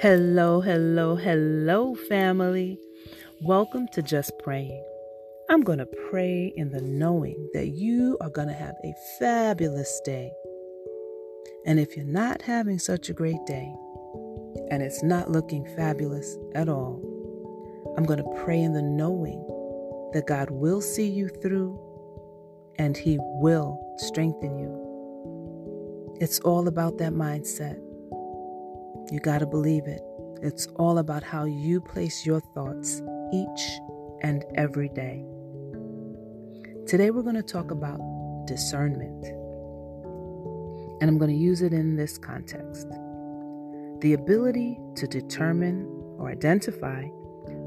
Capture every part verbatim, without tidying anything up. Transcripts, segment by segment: Hello, hello, hello, family. Welcome to Just Praying. I'm going to pray in the knowing that you are going to have a fabulous day. And if you're not having such a great day, and it's not looking fabulous at all, I'm going to pray in the knowing that God will see you through and He will strengthen you. It's all about that mindset. You got to believe it. It's all about how you place your thoughts each and every day. Today we're going to talk about discernment. And I'm going to use it in this context. The ability to determine or identify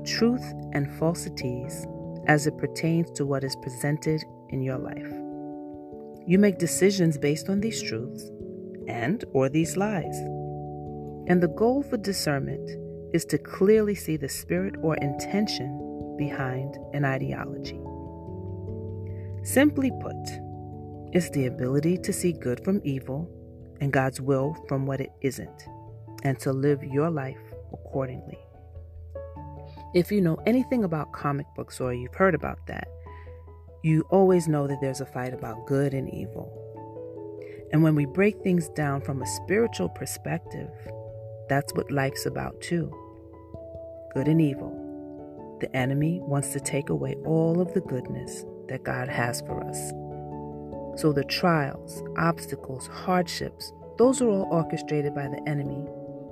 truth and falsities as it pertains to what is presented in your life. You make decisions based on these truths and or these lies. And the goal for discernment is to clearly see the spirit or intention behind an ideology. Simply put, it's the ability to see good from evil and God's will from what it isn't, and to live your life accordingly. If you know anything about comic books or you've heard about that, you always know that there's a fight about good and evil. And when we break things down from a spiritual perspective, that's what life's about too. Good and evil. The enemy wants to take away all of the goodness that God has for us. So the trials, obstacles, hardships, those are all orchestrated by the enemy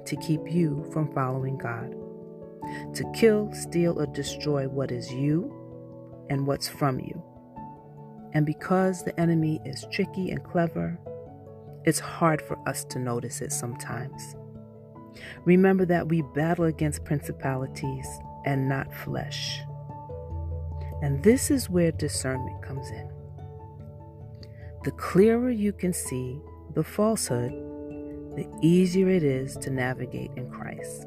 to keep you from following God. To kill, steal, or destroy what is you and what's from you. And because the enemy is tricky and clever, it's hard for us to notice it sometimes. Remember that we battle against principalities and not flesh. And this is where discernment comes in. The clearer you can see the falsehood, the easier it is to navigate in Christ.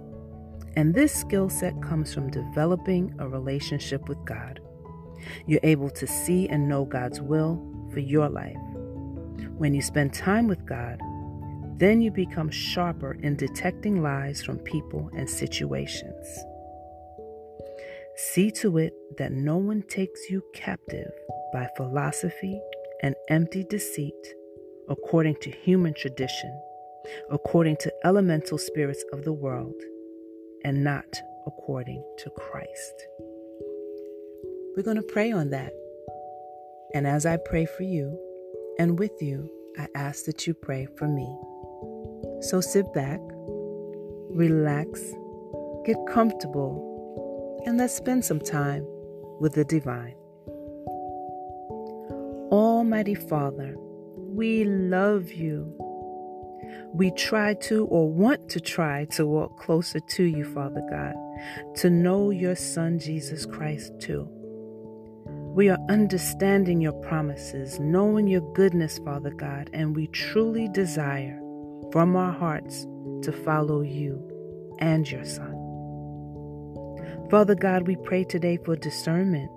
And this skill set comes from developing a relationship with God. You're able to see and know God's will for your life. When you spend time with God, then you become sharper in detecting lies from people and situations. See to it that no one takes you captive by philosophy and empty deceit, according to human tradition, according to elemental spirits of the world, and not according to Christ. We're going to pray on that. And as I pray for you and with you, I ask that you pray for me. So sit back, relax, get comfortable, and let's spend some time with the divine. Almighty Father, we love you. We try to or want to try to walk closer to you, Father God, to know your Son, Jesus Christ, too. We are understanding your promises, knowing your goodness, Father God, and we truly desire from our hearts to follow you and your Son. Father God, we pray today for discernment,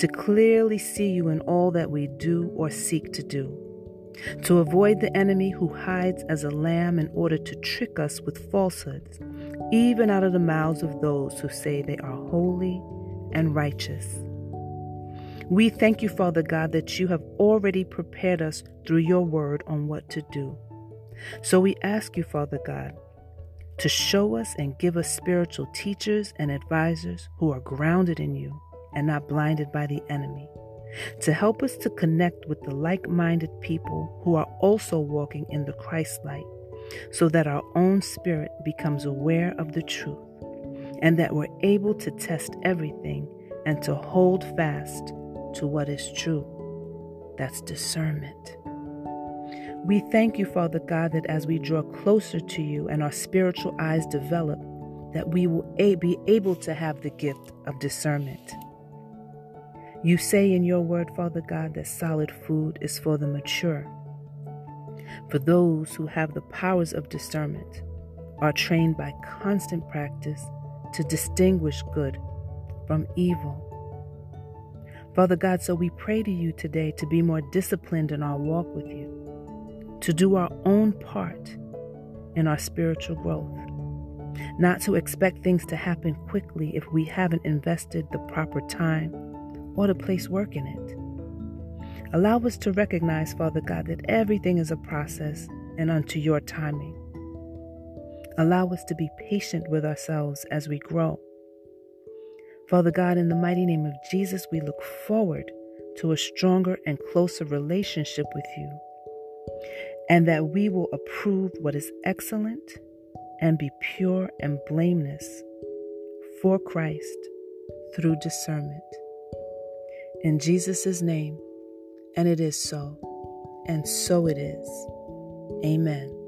to clearly see you in all that we do or seek to do, to avoid the enemy who hides as a lamb in order to trick us with falsehoods, even out of the mouths of those who say they are holy and righteous. We thank you, Father God, that you have already prepared us through your word on what to do. So we ask you, Father God, to show us and give us spiritual teachers and advisors who are grounded in you and not blinded by the enemy, to help us to connect with the like-minded people who are also walking in the Christ light, so that our own spirit becomes aware of the truth and that we're able to test everything and to hold fast to what is true. That's discernment. We thank you, Father God, that as we draw closer to you and our spiritual eyes develop, that we will be able to have the gift of discernment. You say in your word, Father God, that solid food is for the mature, for those who have the powers of discernment are trained by constant practice to distinguish good from evil. Father God, so we pray to you today to be more disciplined in our walk with you, to do our own part in our spiritual growth, not to expect things to happen quickly if we haven't invested the proper time or to place work in it. Allow us to recognize, Father God, that everything is a process and unto your timing. Allow us to be patient with ourselves as we grow. Father God, in the mighty name of Jesus, we look forward to a stronger and closer relationship with you, and that we will approve what is excellent and be pure and blameless for Christ through discernment. In Jesus' name, and it is so, and so it is. Amen.